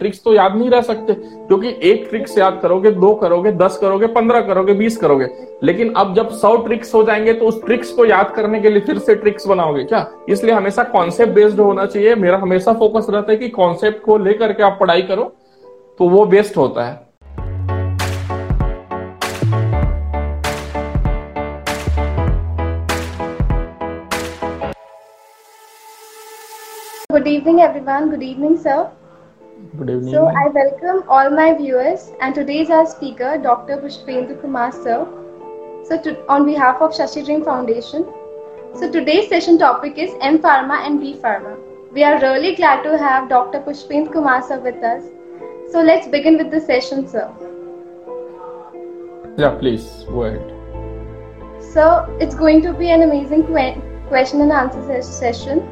Tricks तो याद नहीं रह सकते, क्योंकि एक ट्रिक्स याद करोगे, 2 करोगे, 10 करोगे, 15 करोगे, 20 करोगे, लेकिन अब जब 100 ट्रिक्स हो जाएंगे तो उस ट्रिक्स को याद करने के लिए फिर से ट्रिक्स बनाओगे क्या? इसलिए हमेशा कॉन्सेप्ट बेस्ड होना चाहिए। मेरा हमेशा फोकस रहता है कि कॉन्सेप्ट को लेकर के आप पढ़ाई करो तो वो बेस्ट होता है। Good evening everyone, good evening sir. Good evening. So I welcome all my viewers and today's our speaker Dr. Pushpendra Kumar sir. So on behalf of Shashi Dream Foundation. So today's session topic is M. Pharma and B. Pharma. We are really glad to have Dr. Pushpendra Kumar sir with us. So let's begin with the session sir. Yeah, please go ahead. So it's going to be an amazing question and answer session.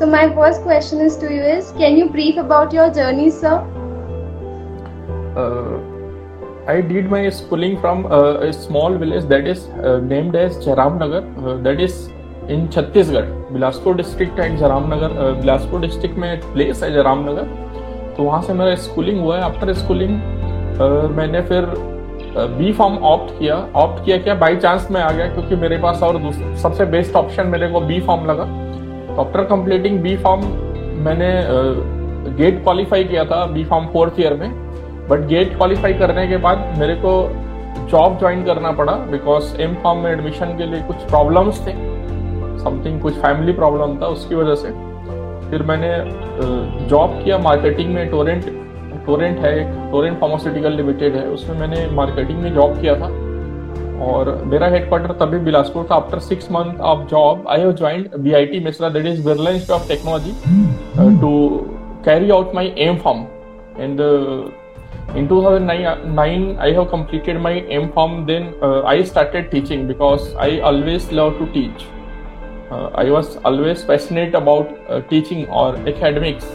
So my first question is to you is, can you brief about your journey, sir? I did my schooling from a small village that is named as Jaramnagar, that is in Chhattisgarh, Bilaspur district and Jaramnagar, Bilaspur district में place है Jaramnagar, तो वहाँ से मेरा schooling हुआ है। After schooling मैंने फिर B. Pharm ऑप्ट किया बाई चांस मैं आ गया, क्योंकि मेरे पास और सबसे बेस्ट ऑप्शन मेरे को B. Pharm लगा। After completing B. Pharm मैंने गेट क्वालिफाई किया था B. Pharm 4th ईयर में, बट गेट क्वालिफाई करने के बाद मेरे को जॉब ज्वाइन करना पड़ा बिकॉज M. Pharm में एडमिशन के लिए कुछ प्रॉब्लम्स थे, समथिंग कुछ फैमिली प्रॉब्लम था, उसकी वजह से फिर मैंने जॉब किया मार्केटिंग में। टोरेंट है, टोरेंट फार्मास्यूटिकल लिमिटेड है, उसमें मैंने मार्केटिंग में जॉब किया था और मेरा हेडक्वार्टर तभी बिलासपुर था। After 6 months of job I have joined BIT Mishra, that is Birla institute of technology, to carry out my M. Pharm And in 2009, I have completed my M.Pharm. Then I started teaching because I always love to teach. I was always passionate about teaching or academics.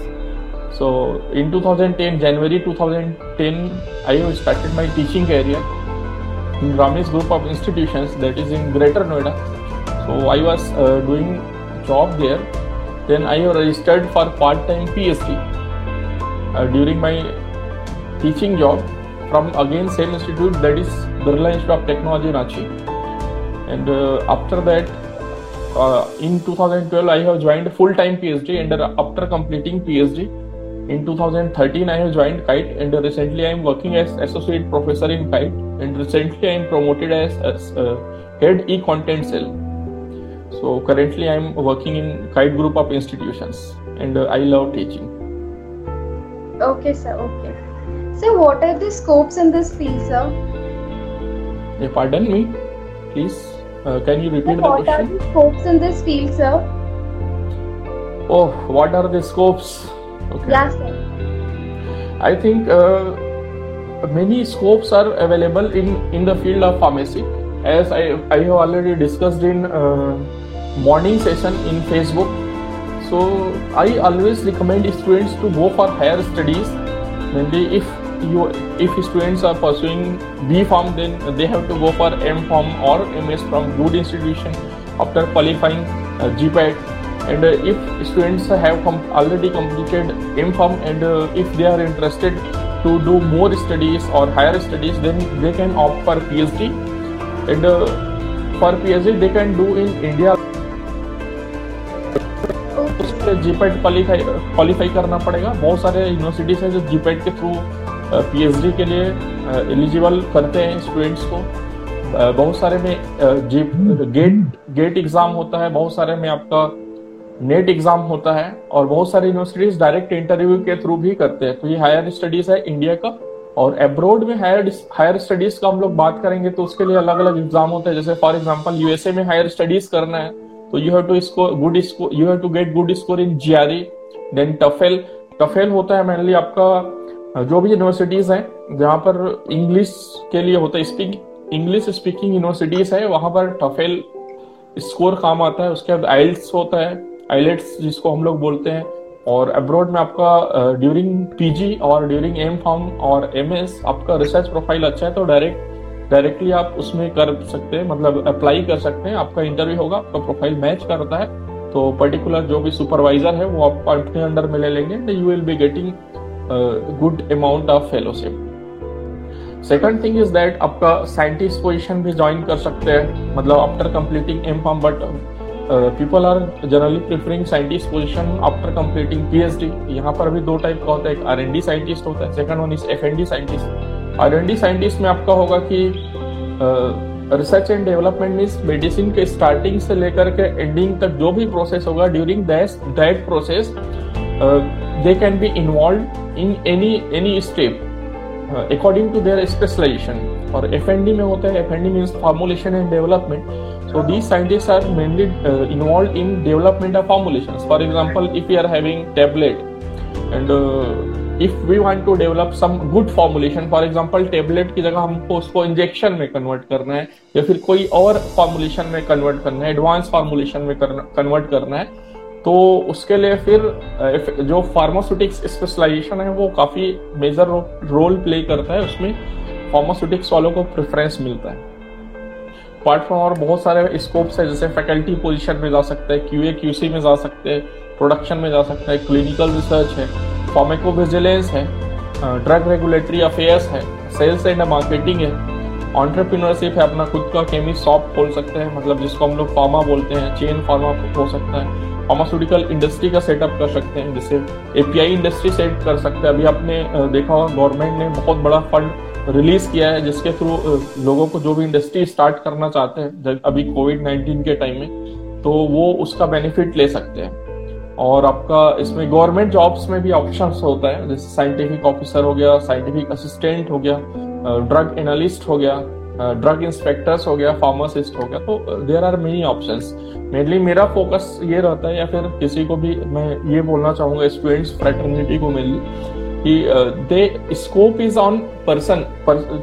So in January 2010, I have started my teaching career in Ramesh Group of Institutions, that is in Greater Noida. So I was doing job there. Then I have registered for part-time PhD. During my teaching job from again same institute, that is Birla Institute of Technology, Ranchi. And after that, in 2012 I have joined full-time PhD, and after completing PhD in 2013 I have joined KITE, and recently I am working as associate professor in KITE, and recently I am promoted as head e-content cell. So currently I am working in KITE group of institutions, and I love teaching. Okay sir, okay. So what are the scopes in this field sir? Yeah, pardon me, please, can you repeat the question? What are the scopes in this field sir? Oh, what are the scopes? Okay. Yes, sir. I think many scopes are available in the field of pharmacy. As I have already discussed in morning session in Facebook. So I always recommend students to go for higher studies. Mainly, if students are pursuing B. Pharm, then they have to go for M. Pharm or MS from good institution after qualifying GPAT. And if students have already completed M. Pharm, and if they are interested to do more studies or higher studies, then they can opt for PhD, and for PhD they can do in India. उसके GPAT qualify करना पड़ेगा। बहुत सारे universities हैं जो GPAT के through PhD के लिए एलिजिबल करते हैं स्टूडेंट्स को। बहुत सारे में गेट एग्ज़ाम होता है, बहुत सारे में आपका नेट एग्जाम होता है, और बहुत सारे यूनिवर्सिटीज डायरेक्ट इंटरव्यू के थ्रू भी करते हैं। तो ये हायर स्टडीज है इंडिया का, और अब्रॉड में हायर स्टडीज का हम लोग बात करेंगे तो उसके लिए अलग अलग एग्जाम होते हैं। जैसे फॉर एग्जांपल यूएसए में हायर स्टडीज करना है तो you have to get good score in GRE, then TOEFL होता है मेनली आपका जो भी यूनिवर्सिटीज है जहाँ पर इंग्लिश के लिए होता है, इंग्लिश स्पीकिंग यूनिवर्सिटीज है, वहां पर टफेल स्कोर काम आता है। उसके बाद IELTS होता है, IELTS जिसको हम लोग बोलते हैं, और अब्रॉड में आपका ड्यूरिंग PG और ड्यूरिंग M. Pharm और MS आपका रिसर्च प्रोफाइल अच्छा है तो डायरेक्टली आप उसमें कर सकते हैं, मतलब अप्लाई कर सकते हैं। आपका इंटरव्यू होगा, आपका प्रोफाइल मैच करता है तो पर्टिकुलर जो भी सुपरवाइजर है वो आपको अपने अंडर में ले लेंगे, you will be getting good amount of fellowship. Second thing is that आपका scientist position भी join कर सकते हैं, मतलब after completing M. Pharm, but people are generally preferring scientist position after completing PhD. यहाँ पर भी दो type का होता है, एक R&D scientist होता है, second one is F&D scientist. R&D scientist में आपका होगा कि research and development means medicine के स्टार्टिंग से लेकर के एंडिंग तक जो भी प्रोसेस होगा during that process they can be involve in any step according to their specialization. और एफएनडी में होता है, FND means formulation and development. So these scientist are mainly involve in development of formulation. For example if you are having tablet and If we want to develop some good formulation, for example tablet की जगह हमको उसको injection में convert करना है या फिर कोई और फॉर्मुलेशन में कन्वर्ट करना है, एडवांस फॉर्मुलेशन में कन्वर्ट करना है, तो उसके लिए फिर जो फार्मास्यूटिक्स स्पेशलाइजेशन है वो काफ़ी मेजर रोल प्ले करता है. उसमें फार्मास्यूटिक्स वालों को प्रेफरेंस मिलता है. पार्ट फ्रॉम और बहुत सारे स्कोप्स है, जैसे फैकल्टी पोजिशन में जा सकते हैं, QA QC में जा सकते हैं, प्रोडक्शन में जा सकते हैं, क्लिनिकल रिसर्च है, फार्माकोविजिलेंस है, ड्रग रेगुलेटरी अफेयर्स है, सेल्स एंड मार्केटिंग है, एंटरप्रेन्योरशिप है, अपना खुद का केमिस्ट शॉप खोल सकते हैं, मतलब जिसको हम लोग फार्मा बोलते हैं, चेन फार्मा हो सकता है, फार्मास्यूटिकल इंडस्ट्री का सेटअप कर सकते हैं, जैसे एपीआई इंडस्ट्री सेट कर सकते हैं. अभी आपने देखा होगा गवर्नमेंट ने बहुत बड़ा फंड रिलीज किया है जिसके थ्रू लोगों को जो भी इंडस्ट्री स्टार्ट करना चाहते हैं अभी कोविड-19 के टाइम में, तो वो उसका बेनिफिट ले सकते हैं. और आपका इसमें गवर्नमेंट जॉब्स में भी ऑप्शंस होता है, जैसे साइंटिफिक ऑफिसर हो गया, साइंटिफिक असिस्टेंट हो गया, ड्रग एनालिस्ट हो गया, ड्रग इंस्पेक्टर्स हो गया, फार्मासिस्ट हो गया. तो there are many options. Mainly मेरा फोकस ये रहता है, या फिर किसी को भी मैं ये बोलना चाहूँगा स्टूडेंट्स फ्रेटर्निटी को मेनली कि they scope is on person.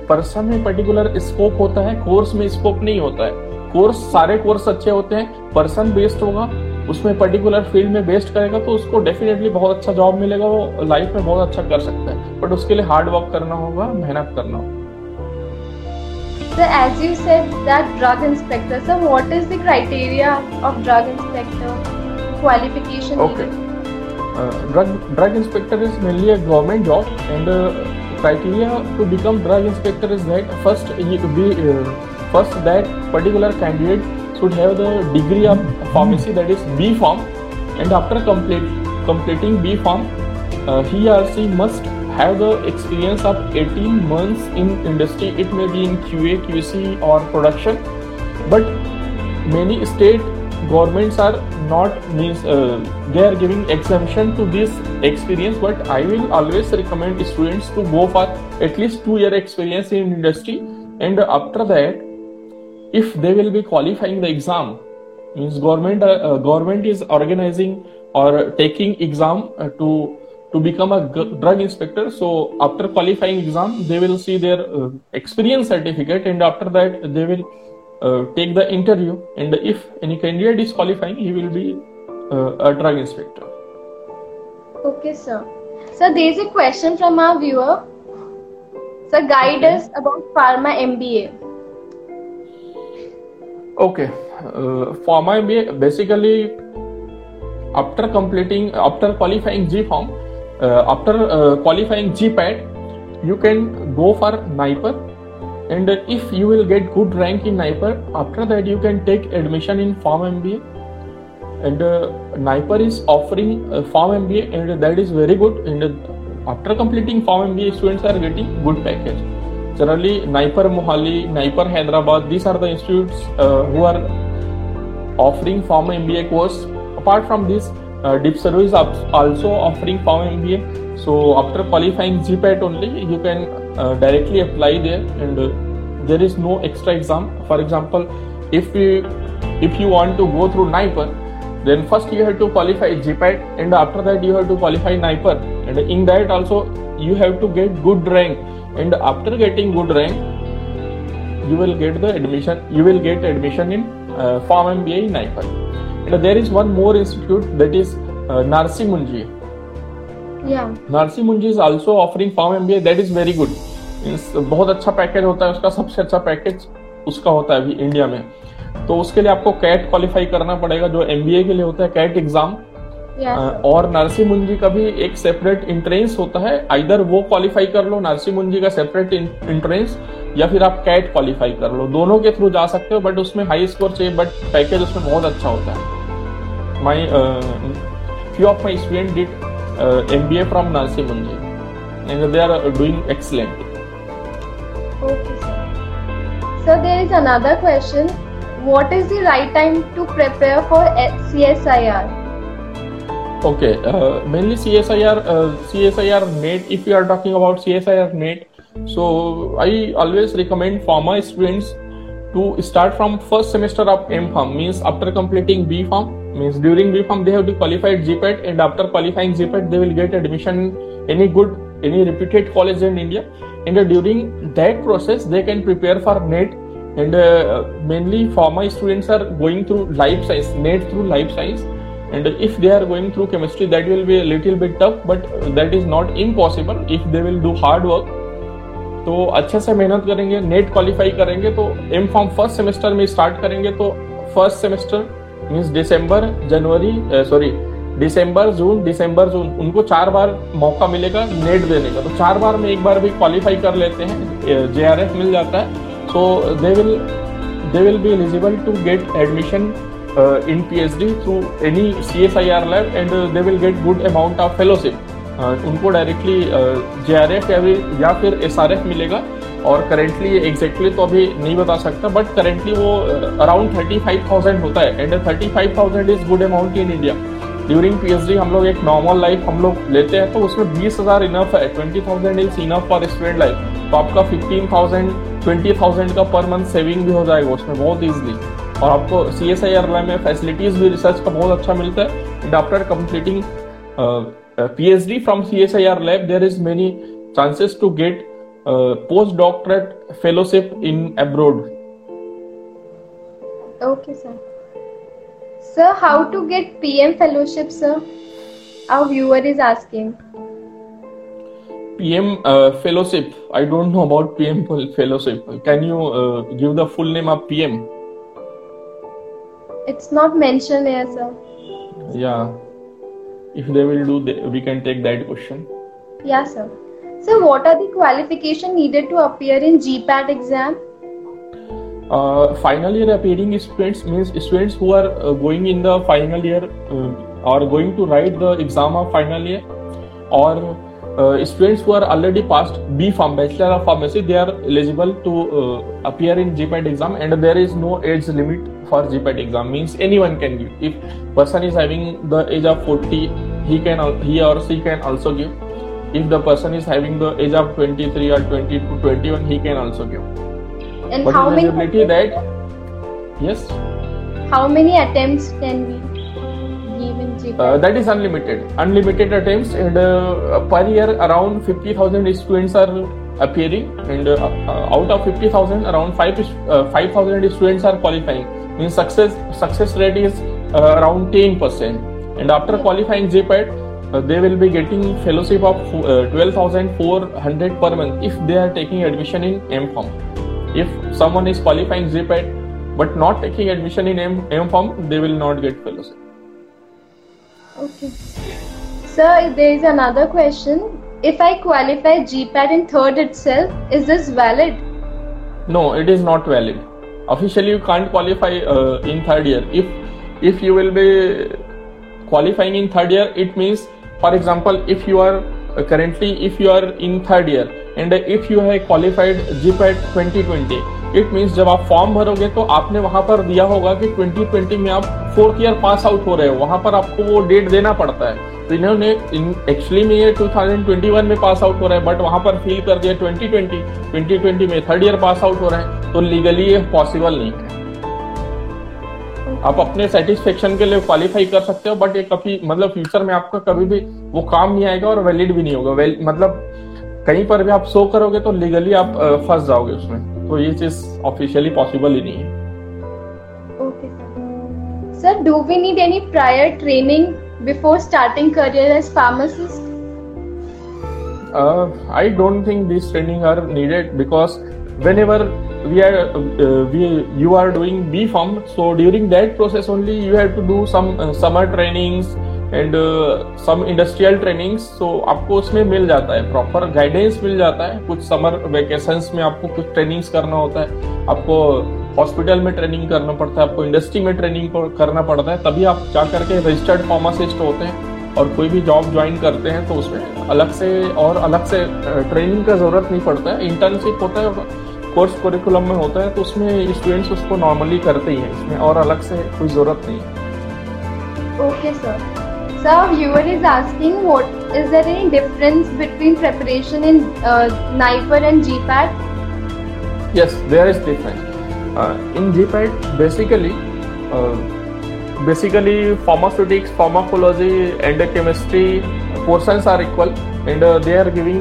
Person में पर्टिकुलर स्कोप होता है, कोर्स में स्कोप नहीं होता है. कोर्स सारे कोर्स अच्छे होते हैं, पर्सन बेस्ड होगा, उसमें पर्टिकुलर फील्ड में बेस्ट करेगा तो उसको डेफिनेटली बहुत अच्छा जॉब मिलेगा, वो लाइफ में बहुत अच्छा कर सकता है, बट उसके लिए हार्ड वर्क करना होगा, मेहनत करना होगा. Sir, as you said that drug inspector, sir, what is the criteria of drug inspector qualification? Okay, drug inspector is mainly a government job, and criteria to become drug inspector is that first that particular candidate should have the degree of pharmacy, that is B. Pharm, and after completing B. Pharm, he or she must have the experience of 18 months in industry. It may be in QA, QC or production, but many state governments are not they are giving exemption to this experience, but I will always recommend students to go for at least 2-year experience in industry, and after that if they will be qualifying the exam, means government is organizing or taking exam to become a drug inspector. So after qualifying exam they will see their experience certificate, and after that they will take the interview, and if any candidate is qualifying he will be a drug inspector. Okay sir. Sir, there is a question from our viewer. Sir, guide us about Pharma MBA. Okay, Pharma MBA basically after qualifying G Pharm, after qualifying GPAT, you can go for NIPER, and if you will get good rank in NIPER, after that you can take admission in Pharma MBA, and NIPER is offering Pharma MBA, and that is very good. And after completing Pharma MBA, students are getting good package. Generally, NIPER Mohali, NIPER Hyderabad, these are the institutes who are offering Pharma MBA course. Apart from this, Dip Service is also offering Pharma MBA. So after qualifying GPAT only, you can directly apply there, and there is no extra exam. For example, if you want to go through NIPER, then first you have to qualify GPAT, and after that you have to qualify NIPER, and in that also you have to get good rank. And after getting good rank, you will get admission in Pharma MBA in NIPER. And there is one more institute, that is Narsee Monjee. Yeah. Narsee Monjee is also offering Pharma MBA. That is very good. Means बहुत अच्छा package होता है उसका, सबसे अच्छा package उसका होता है अभी इंडिया में. तो उसके लिए आपको कैट क्वालिफाई करना पड़ेगा, जो MBA के लिए होता है कैट एग्जाम. और नरसी मुंजी का भी एक सेपरेट एंट्रेंस होता है, आइदर वो क्वालिफाई कर लो नरसी मुंजी का सेपरेट एंट्रेंस, या फिर आप कैट क्वालिफाई कर लो, दोनों के थ्रू जा सकते हो, बट उसमें हाई स्कोर चाहिए, बट पैकेज उसमें बहुत अच्छा होता है। My few of my student did MBA from Narsee Monjee and they are doing excellent. Okay sir, there is another question, what is the right time to prepare for CSIR? Okay, mainly CSIR NET, if you are talking about CSIR NET, so I always recommend Pharma students to start from first semester of M. Pharm, means after completing B. Pharm, means during B. Pharm they have to qualify GPAT, and after qualifying GPAT they will get admission any good, any reputed college in India, and during that process they can prepare for NET, and mainly Pharma students are going through life science, NET through life science. And if they are going through chemistry, that will be a little bit tough, but that is not impossible if they will do hard work. तो अच्छे से मेहनत करेंगे, net qualify करेंगे, तो M pharm first semester में start करेंगे, तो फर्स्ट सेमेस्टर मीन्स दिसंबर जून उनको 4 बार मौका मिलेगा नेट देने का, तो 4 बार में 1 बार भी क्वालिफाई कर लेते हैं, JRF मिल जाता है, so they will be eligible to get admission in PhD through any CSIR lab, and they will get good amount of fellowship. उनको directly JRF या फिर SRF मिलेगा, और currently exactly तो अभी नहीं बता सकता, but currently वो around 35,000 होता है, and 35,000 is good amount in India. During PhD हम लोग एक normal life हम लोग लेते हैं, तो उसमें 20,000 enough है, 20,000 is enough for student life, तो आपका 15,000, 20,000 का per month saving भी हो जाएगा उसमें बहुत easily, और आपको CSIR लैब में फैसिलिटीज भी रिसर्च का बहुत अच्छा मिलता है, and after completing PhD from CSIR lab there is many chances to get postdoctorate fellowship in abroad? Okay, sir. Sir, how to get PM fellowship, sir? Our viewer is asking. PM fellowship. I don't know about PM fellowship. Can you give the full name of PM? It's not mentioned here, sir. Yeah. If they will do, we can take that question. Yeah, sir. So what are the qualification needed to appear in GPAT exam? Final year appearing students means students who are going in the final year or going to write the exam of final year, or students who are already passed B Pharm, Bachelor of Pharmacy, they are eligible to appear in GPAT exam, and there is no age limit for GPAT exam, means anyone can give. If person is having the age of 40, he or she can also give. If the person is having the age of 23 or 22, 21, he can also give. And but how many that? Yes. How many attempts can we? That is unlimited attempts, and per year around 50,000 students are appearing, and out of 50,000 around 5,000 students are qualifying, means success rate is around 10%, and after qualifying GPAT they will be getting fellowship of 12,400 per month if they are taking admission in M.Pharm. If someone is qualifying GPAT but not taking admission in M.Pharm, they will not get fellowship. Okay. Sir, there is another question. If I qualify GPAT in third itself, is this valid? No, it is not valid. Officially, you can't qualify in third year. If you will be qualifying in third year, it means, for example, if you are currently in third year, and if you have qualified GPAT 2020, it means जब आप form भरोगे तो आपने वहाँ पर दिया होगा कि 2020 में आप 4th ईयर पास आउट हो रहे हो, वहाँ पर आपको वो डेट देना पड़ता है, तो इन्होंने एक्चुअली में ये 2021 में पास आउट हो रहा है, बट वहाँ पर फिल कर दिया 2020 में थर्ड ईयर पास आउट हो रहे हैं, तो लीगली ये पॉसिबल नहीं है। आप अपने सेटिस्फेक्शन के लिए क्वालिफाई कर सकते हो, बट ये कभी मतलब फ्यूचर में आपका कभी भी वो काम नहीं आएगा और वैलिड भी नहीं होगा, मतलब कहीं पर भी आप शो करोगे तो लीगली आप फंस जाओगे उसमें, तो ये चीज ऑफिशियली पॉसिबल ही नहीं है। Okay sir, do we need any prior training before starting career as pharmacist? I don't think this training are needed, because whenever you are doing B Pharm, so during that process only you have to do some summer trainings, and some industrial trainings, तो आपको उसमें मिल जाता है, proper guidance मिल जाता है। कुछ summer vacations में आपको कुछ ट्रेनिंग्स करना होता है, आपको हॉस्पिटल में ट्रेनिंग करना पड़ता है, आपको इंडस्ट्री में ट्रेनिंग करना पड़ता है, तभी आप जा करके रजिस्टर्ड फार्मासिस्ट होते हैं और कोई भी जॉब ज्वाइन करते हैं तो उसमें अलग से ट्रेनिंग का ज़रूरत नहीं पड़ता है। इंटर्नशिप होता है, कोर्स करिकुलम में होता है, तो उसमें स्टूडेंट्स उसको नॉर्मली करते ही हैं, इसमें और अलग से कोई ज़रूरत नहीं है। Okay, sir. Sir, viewer is asking, is there any difference between preparation in NIPER and GPAT? Yes, there is difference. In GPAT, basically pharmaceutics, pharmacology, and chemistry portions are equal, and they are giving.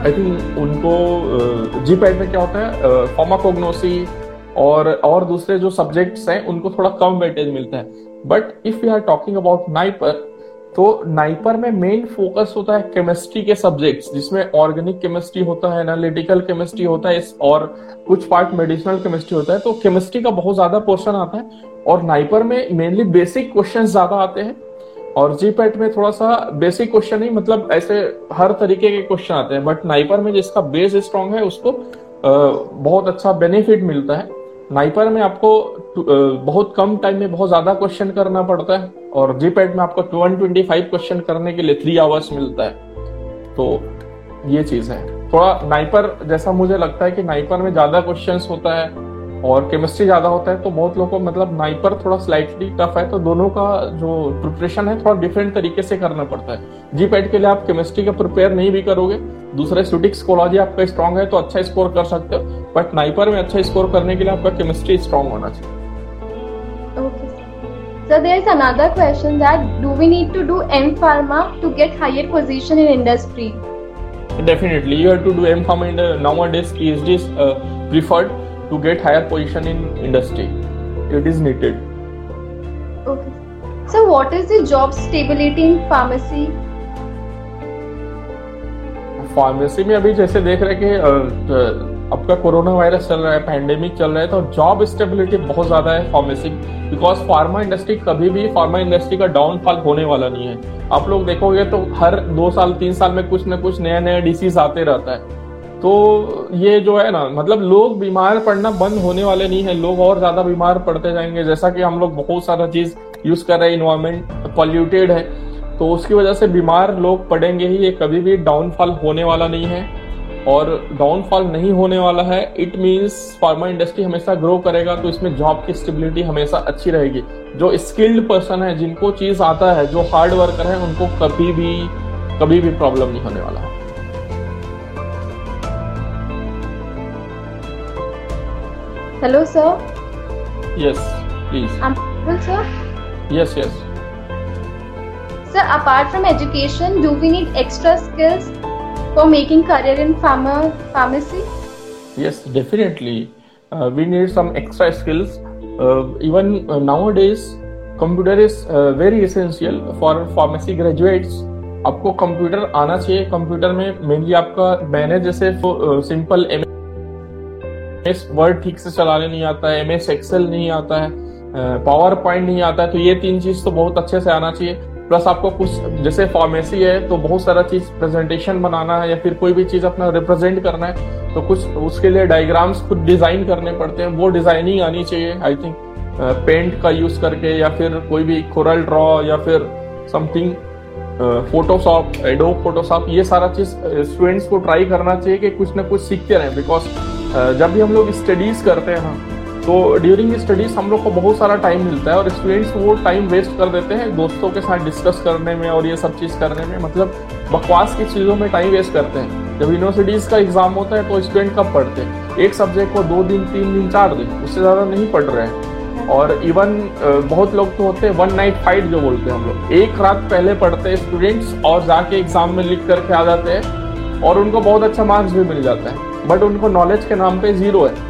I think उनको GPAT में क्या होता है, pharmacognosy और दूसरे जो subjects हैं उनको थोड़ा कम वेटेज मिलता है। But if you are talking about NIPER, तो नाइपर में मेन फोकस होता है केमिस्ट्री के सब्जेक्ट्स, जिसमें ऑर्गेनिक केमिस्ट्री होता है, एनालिटिकल केमिस्ट्री होता है, और कुछ पार्ट मेडिसिनल केमिस्ट्री होता है। तो केमिस्ट्री का बहुत ज्यादा पोर्शन आता है, और नाइपर में मेनली बेसिक क्वेश्चन ज्यादा आते हैं, और जीपैट में थोड़ा सा बेसिक क्वेश्चन ही, मतलब ऐसे हर तरीके के क्वेश्चन आते हैं। बट नाइपर में जिसका बेस स्ट्रॉन्ग है उसको बहुत अच्छा बेनिफिट मिलता है। नाइपर में आपको बहुत कम टाइम में बहुत ज्यादा क्वेश्चन करना पड़ता है, और जीपैट में आपको 125 क्वेश्चन करने के लिए 3 आवर्स मिलता है। तो ये चीज है, थोड़ा नाइपर जैसा मुझे लगता है कि नाइपर में ज्यादा क्वेश्चंस होता है और केमिस्ट्री ज्यादा होता है, तो बहुत लोगों को मतलब नाइपर थोड़ा स्लाइटली टफ है, तो दोनों का जो प्रिपरेशन है थोड़ा डिफरेंट तरीके से करना पड़ता है। जीपैट के लिए आप केमिस्ट्री का प्रिपेयर नहीं भी करोगे, दूसरे स्टूडिक्सकोलॉजी आपका स्ट्रांग है तो अच्छा स्कोर कर सकते हो, बट नाइपर में अच्छा स्कोर करने के लिए आपका केमिस्ट्री स्ट्रांग होना चाहिए। Okay. So there is another question that do we need to do M. Pharma to get higher position in industry? Definitely, you have to do M. Pharma. Nowadays, PhD is preferred to get higher position in industry. It is needed. Okay. So what is the job stability in pharmacy? Pharmacy में अभी जैसे देख रहे हैं कि आपका corona virus चल रहा है, पैंडेमिक चल रहा है, तो जॉब स्टेबिलिटी बहुत ज़्यादा है फार्मेसी, बिकॉज फार्मा इंडस्ट्री कभी भी फार्मा इंडस्ट्री का डाउनफॉल होने वाला नहीं है। आप लोग देखोगे तो हर 2 साल 3 साल में कुछ ना कुछ नया नया डिसीज आते रहता है, तो ये जो है ना, मतलब लोग बीमार पड़ना बंद होने वाले नहीं है, लोग और ज़्यादा बीमार पड़ते जाएंगे। जैसा कि हम लोग बहुत सारा चीज़ यूज़ कर रहे हैं, इन्वायरमेंट पॉल्यूटेड है, तो उसकी वजह से बीमार लोग पड़ेंगे ही, ये कभी भी डाउनफॉल होने वाला नहीं है। और डाउनफॉल नहीं होने वाला है, इट मीन्स फार्मा इंडस्ट्री हमेशा ग्रो करेगा, तो इसमें जॉब की स्टेबिलिटी हमेशा अच्छी रहेगी। जो स्किल्ड पर्सन है, जिनको चीज़ आता है, जो हार्ड वर्कर है, उनको कभी भी प्रॉब्लम नहीं होने वाला है। Hello sir. Yes please. Yes yes. Sir, apart from education, do we need extra skills for making career in pharmacy? Yes, definitely. We need some extra skills. Even nowadays, computer is very essential for pharmacy graduates. आपको computer आना चाहिए। Computer में mainly आपका manage जैसे simple MS Word ठीक से चलाने नहीं आता है, MS Excel नहीं आता है, PowerPoint नहीं आता है, तो ये 3 चीज़ तो बहुत अच्छे से आना चाहिए। प्लस आपको कुछ जैसे फार्मेसी है तो बहुत सारा चीज़ प्रेजेंटेशन बनाना है या फिर कोई भी चीज़ अपना रिप्रेजेंट करना है, तो कुछ उसके लिए डायग्राम्स खुद डिज़ाइन करने पड़ते हैं, वो डिज़ाइनिंग आनी चाहिए। आई थिंक पेंट का यूज़ करके या फिर कोई भी कोरल ड्रॉ या फिर समथिंग फोटोशॉप, एडोब फोटोशॉप, ये सारा चीज़ स्टूडेंट्स को ट्राई करना चाहिए कि कुछ ना कुछ सीखते रहें। बिकॉज जब भी हम लोग स्टडीज़ करते हैं तो ड्यूरिंग स्टडीज़ हम लोग को बहुत सारा टाइम मिलता है, और स्टूडेंट्स वो टाइम वेस्ट कर देते हैं दोस्तों के साथ डिस्कस करने में और ये सब चीज़ करने में, मतलब बकवास की चीज़ों में टाइम वेस्ट करते हैं। जब यूनिवर्सिटीज़ का एग्ज़ाम होता है तो स्टूडेंट कब पढ़ते हैं, एक सब्जेक्ट को 2 दिन 3 दिन 4 दिन, उससे ज़्यादा नहीं पढ़ रहे हैं। और इवन बहुत लोग तो होते हैं वन नाइट फाइट जो बोलते हैं हम लोग, एक रात पहले पढ़ते हैं स्टूडेंट्स और जाके एग्ज़ाम में लिख करके आ जाते हैं, और उनको बहुत अच्छा मार्क्स भी मिल जाता है, बट उनको नॉलेज के नाम पे 0 है।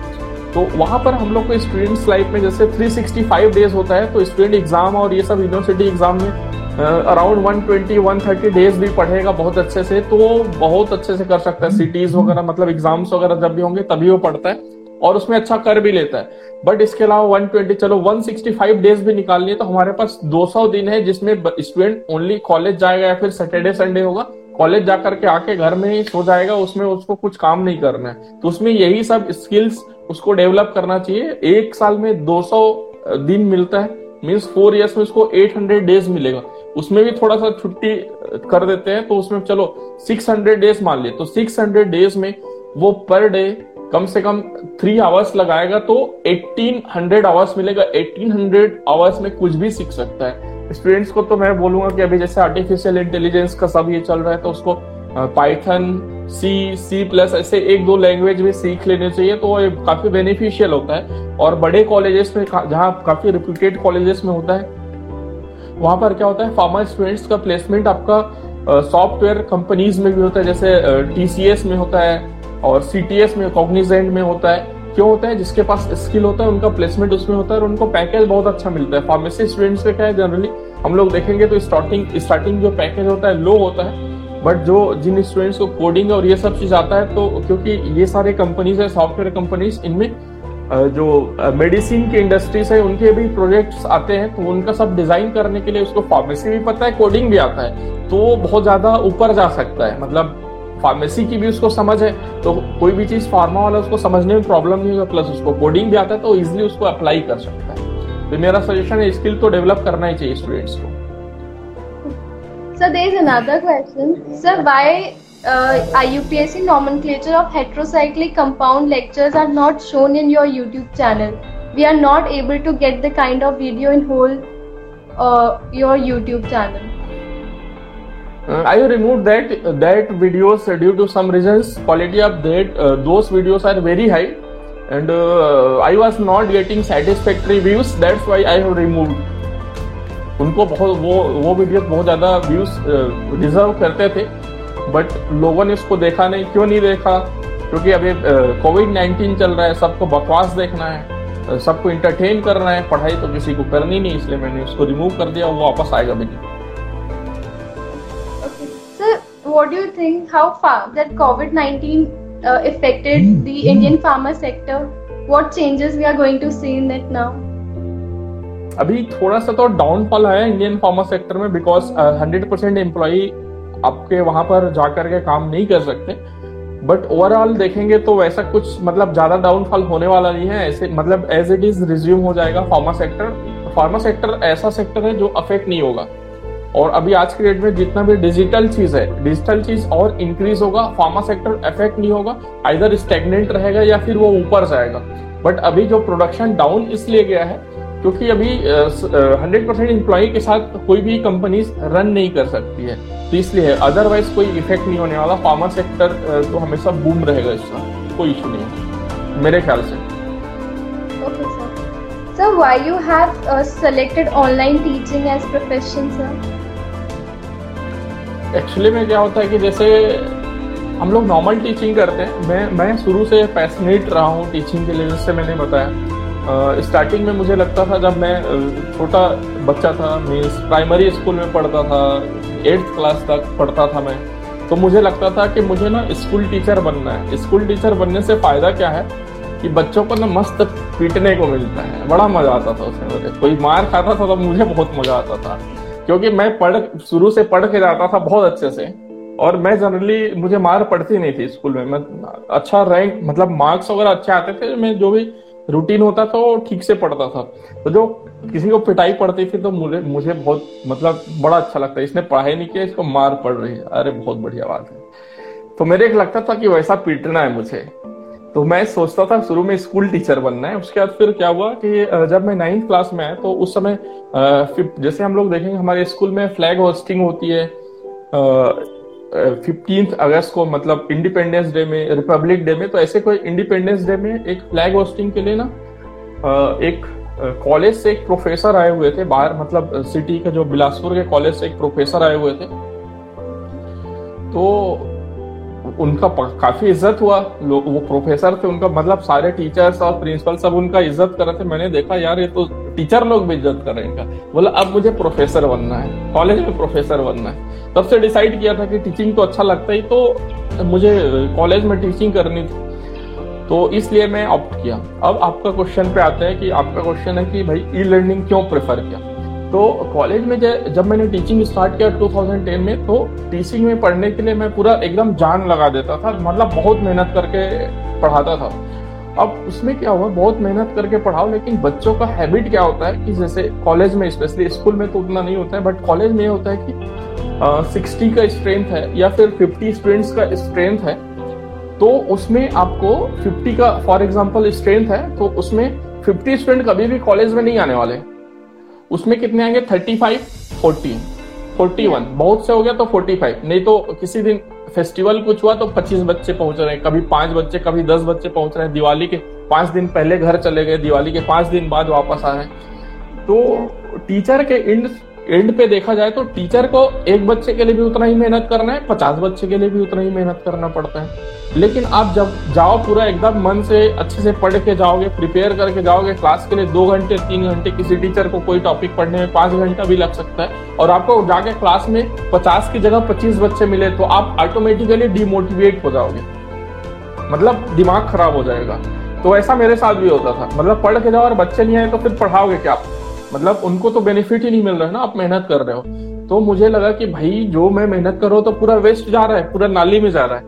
तो वहाँ पर हम लोग को स्टूडेंट्स लाइफ में जैसे 365 डेज होता है, तो स्टूडेंट एग्ज़ाम और ये सब यूनिवर्सिटी एग्ज़ाम में अराउंड 120-130 डेज भी पढ़ेगा बहुत अच्छे से, तो बहुत अच्छे से कर सकता है। सिटीज़ वगैरह मतलब एग्ज़ाम्स वगैरह जब भी होंगे तभी वो पढ़ता है, और उसमें अच्छा कर भी लेता है, बट इसके अलावा 120 चलो 165 डेज भी निकालनी है तो हमारे पास 200 दिन है जिसमें स्टूडेंट ओनली कॉलेज जाएगा या फिर सैटरडे संडे होगा, कॉलेज जाकर के आके घर में ही सो जाएगा, उसमें उसको कुछ काम नहीं करना है। तो उसमें यही सब स्किल्स उसको डेवलप करना चाहिए। एक साल में 200 दिन मिलता है, मीन्स 4 इयर्स में उसको 800 डेज मिलेगा। उसमें भी थोड़ा सा छुट्टी कर देते हैं तो उसमें चलो 600 डेज मान लिए, तो 600 डेज में वो पर डे कम से कम 3 आवर्स लगाएगा तो 1800 आवर्स मिलेगा। 1800 आवर्स में कुछ भी सीख सकता है। स्टूडेंट्स को तो मैं बोलूंगा कि अभी जैसे आर्टिफिशियल इंटेलिजेंस का सब ये चल रहा है तो उसको पाइथन, C++ ऐसे 1-2 लैंग्वेज भी सीख लेने चाहिए, तो ये काफी बेनिफिशियल होता है। और बड़े कॉलेजेस में जहाँ काफी रिप्यूटेड कॉलेजेस में होता है वहां पर क्या होता है, फार्मा स्टूडेंट्स का प्लेसमेंट आपका सॉफ्टवेयर कंपनीज में भी होता है, जैसे TCS में होता है और CTS में, कॉग्निजेंट में होता है। क्यों होता है? जिसके पास स्किल होता है उनका प्लेसमेंट उसमें होता है और उनको पैकेज बहुत अच्छा मिलता है। फार्मासिस्ट स्टूडेंट्स में क्या है, जनरली हम लोग देखेंगे तो स्टार्टिंग जो पैकेज होता है लो होता है, बट जो जिन स्टूडेंट्स को कोडिंग और ये सब चीज आता है तो क्योंकि ये सारे कंपनीज है, सॉफ्टवेयर कंपनीज, इनमें जो मेडिसिन की इंडस्ट्रीज है उनके भी प्रोजेक्ट्स आते हैं तो उनका सब डिजाइन करने के लिए उसको फार्मेसी भी पता है, कोडिंग भी आता है, तो वो बहुत ज्यादा ऊपर जा सकता है। मतलब फार्मेसी की भी उसको समझ है तो कोई भी चीज फार्मा वाला उसको समझने में प्रॉब्लम नहीं होगा, प्लस उसको कोडिंग भी आता है तो इजीली उसको अप्लाई कर सकता है। तो मेरा सजेशन है स्किल तो डेवलप करना ही चाहिए स्टूडेंट्स को। Sir there is another question, sir why IUPAC nomenclature of heterocyclic compound lectures are not shown in your YouTube channel? We are not able to get the kind of video in whole your YouTube channel. I removed that videos due to some reasons. Quality of that those videos are very high, and I was not getting satisfactory views. That's why I have removed. उनको बहुत वो video बहुत ज़्यादा views deserve करते थे, but लोगों ने इसको देखा नहीं। क्यों नहीं देखा? क्योंकि अभी COVID-19 चल रहा है, सबको बकवास देखना है, सबको entertain करना है, पढ़ाई तो किसी को करनी नहीं, इसलिए मैंने उसको remove कर दिया और वो वापस आएगा भी नहीं। What do you think how far that COVID-19 affected the Indian pharma sector? What changes we are going to see in that now? अभी थोड़ा सा तो डाउनफॉल आया इंडियन फार्मा सेक्टर में, बिकॉज 100% एम्प्लॉई आपके वहां पर जाकर के काम नहीं कर सकते, बट ओवरऑल देखेंगे तो वैसा कुछ मतलब ज्यादा डाउनफॉल होने वाला नहीं है। ऐसे मतलब एज इट इज रिज्यूम हो जाएगा फार्मा सेक्टर। फार्मा सेक्टर ऐसा सेक्टर है जो अफेक्ट नहीं होगा, और अभी आज के डेट में जितना भी डिजिटल चीज और इंक्रीज होगा, फार्मा सेक्टर अफेक्ट नहीं होगा, आइदर स्टेगनेंट रहेगा या फिर वो ऊपर जाएगा। बट अभी जो प्रोडक्शन डाउन इसलिए गया है क्योंकि अभी 100% एम्प्लॉई के साथ कोई भी कंपनीज रन नहीं कर सकती है, तो इसलिए अदरवाइज कोई इफेक्ट नहीं होने वाला। फार्मा सेक्टर तो हमेशा बूम रहेगा, इसका कोई इशू नहीं है मेरे ख्याल से। Okay, sir. Sir, why you have selected online teaching as profession, sir? Actually में क्या होता है कि जैसे हम लोग नॉर्मल टीचिंग करते हैं, मैं शुरू से पैशनेट रहा हूँ टीचिंग के लिए। जैसे मैंने बताया स्टार्टिंग में मुझे लगता था, जब मैं छोटा बच्चा था, मीन्स प्राइमरी स्कूल में पढ़ता था, 8th क्लास तक पढ़ता था मैं, तो मुझे लगता था कि मुझे ना स्कूल टीचर बनना है। स्कूल टीचर बनने से फ़ायदा क्या है कि बच्चों को ना मस्त पीटने को मिलता है, बड़ा मज़ा आता था उसमें। मुझे कोई मार खाता था तो मुझे बहुत मज़ा आता था, क्योंकि मैं शुरू से पढ़ के जाता था बहुत अच्छे से, और मैं जनरली मुझे मार पड़ती नहीं थी स्कूल में। मैं अच्छा रैंक मतलब मार्क्स वगैरह अच्छे आते थे, मैं जो भी रूटीन होता था वो ठीक से पढ़ता था, तो जो किसी को पिटाई पड़ती थी तो मुझे बहुत मतलब बड़ा अच्छा लगता है, इसने पढ़ाई नहीं किया, इसको मार पड़ रही है, अरे बहुत बढ़िया बात है। तो मेरे एक लगता था कि वैसा पीटना है मुझे, तो मैं सोचता था शुरू में स्कूल टीचर बनना है। उसके बाद फिर क्या हुआ कि जब मैं 9th क्लास में आया तो उस समय जैसे हम लोग देखेंगे हमारे स्कूल में फ्लैग होस्टिंग होती है 15 अगस्त को, मतलब इंडिपेंडेंस डे में, रिपब्लिक डे में, तो ऐसे कोई इंडिपेंडेंस डे में एक फ्लैग होस्टिंग के लिए ना एक कॉलेज से एक प्रोफेसर आए हुए थे बाहर, मतलब सिटी के जो बिलासपुर के कॉलेज से एक प्रोफेसर आए हुए थे, तो उनका काफी इज्जत हुआ। वो प्रोफेसर थे, उनका मतलब सारे टीचर्स और प्रिंसिपल सब उनका इज्जत कर रहे थे। मैंने देखा यार ये तो टीचर लोग भी इज्जत कर रहे हैं इनका। बोला अब मुझे प्रोफेसर बनना है, कॉलेज में प्रोफेसर बनना है। तब से डिसाइड किया था कि टीचिंग तो अच्छा लगता ही, तो मुझे कॉलेज में टीचिंग करनी थी। तो इसलिए मैं ऑप्ट किया। अब आपका क्वेश्चन पे आते हैं कि आपका क्वेश्चन है कि भाई ई लर्निंग क्यों प्रेफर किया। तो कॉलेज में जब मैंने टीचिंग स्टार्ट किया 2010 में, तो टीचिंग में पढ़ने के लिए मैं पूरा एकदम जान लगा देता था, मतलब बहुत मेहनत करके पढ़ाता था। अब उसमें क्या हुआ, बहुत मेहनत करके पढ़ाओ, लेकिन बच्चों का हैबिट क्या होता है कि जैसे कॉलेज में, स्पेशली स्कूल में तो उतना नहीं होता है, बट कॉलेज में ये होता है कि 60 का स्ट्रेंथ है या फिर 50 स्टूडेंट्स का स्ट्रेंथ है, तो उसमें आपको 50 का फॉर एग्जाम्पल स्ट्रेंथ है, तो उसमें 50 स्टूडेंट कभी भी कॉलेज में नहीं आने वाले। उसमें कितने आएंगे, 35, 40, 41, बहुत से हो गया तो 45, नहीं तो किसी दिन फेस्टिवल कुछ हुआ तो 25 बच्चे पहुंच रहे हैं, कभी 5 बच्चे, कभी 10 बच्चे पहुंच रहे हैं, दिवाली के 5 दिन पहले घर चले गए, दिवाली के 5 दिन बाद वापस आ रहे हैं। तो टीचर के एंड पे देखा जाए तो टीचर को एक बच्चे के लिए भी उतना ही मेहनत करना है, 50 बच्चे के लिए भी उतना ही मेहनत करना पड़ता है। लेकिन आप जब जाओ पूरा एकदम मन से अच्छे से पढ़ के जाओगे, प्रिपेयर करके जाओगे क्लास के लिए, 2 घंटे 3 घंटे, किसी टीचर को कोई टॉपिक पढ़ने में 5 घंटा भी लग सकता है, और आपको जाके क्लास में 50 की जगह 25 बच्चे मिले तो आप ऑटोमेटिकली डिमोटिवेट हो जाओगे, मतलब दिमाग खराब हो जाएगा। तो ऐसा मेरे साथ भी होता था, मतलब पढ़ के जाओ और बच्चे नहीं आए तो फिर पढ़ाओगे क्या आप, मतलब उनको तो बेनिफिट ही नहीं मिल रहा है ना, आप मेहनत कर रहे हो। तो मुझे लगा कि भाई जो मैं मेहनत कर रहा हूं तो पूरा वेस्ट जा रहा है, पूरा नाली में जा रहा है,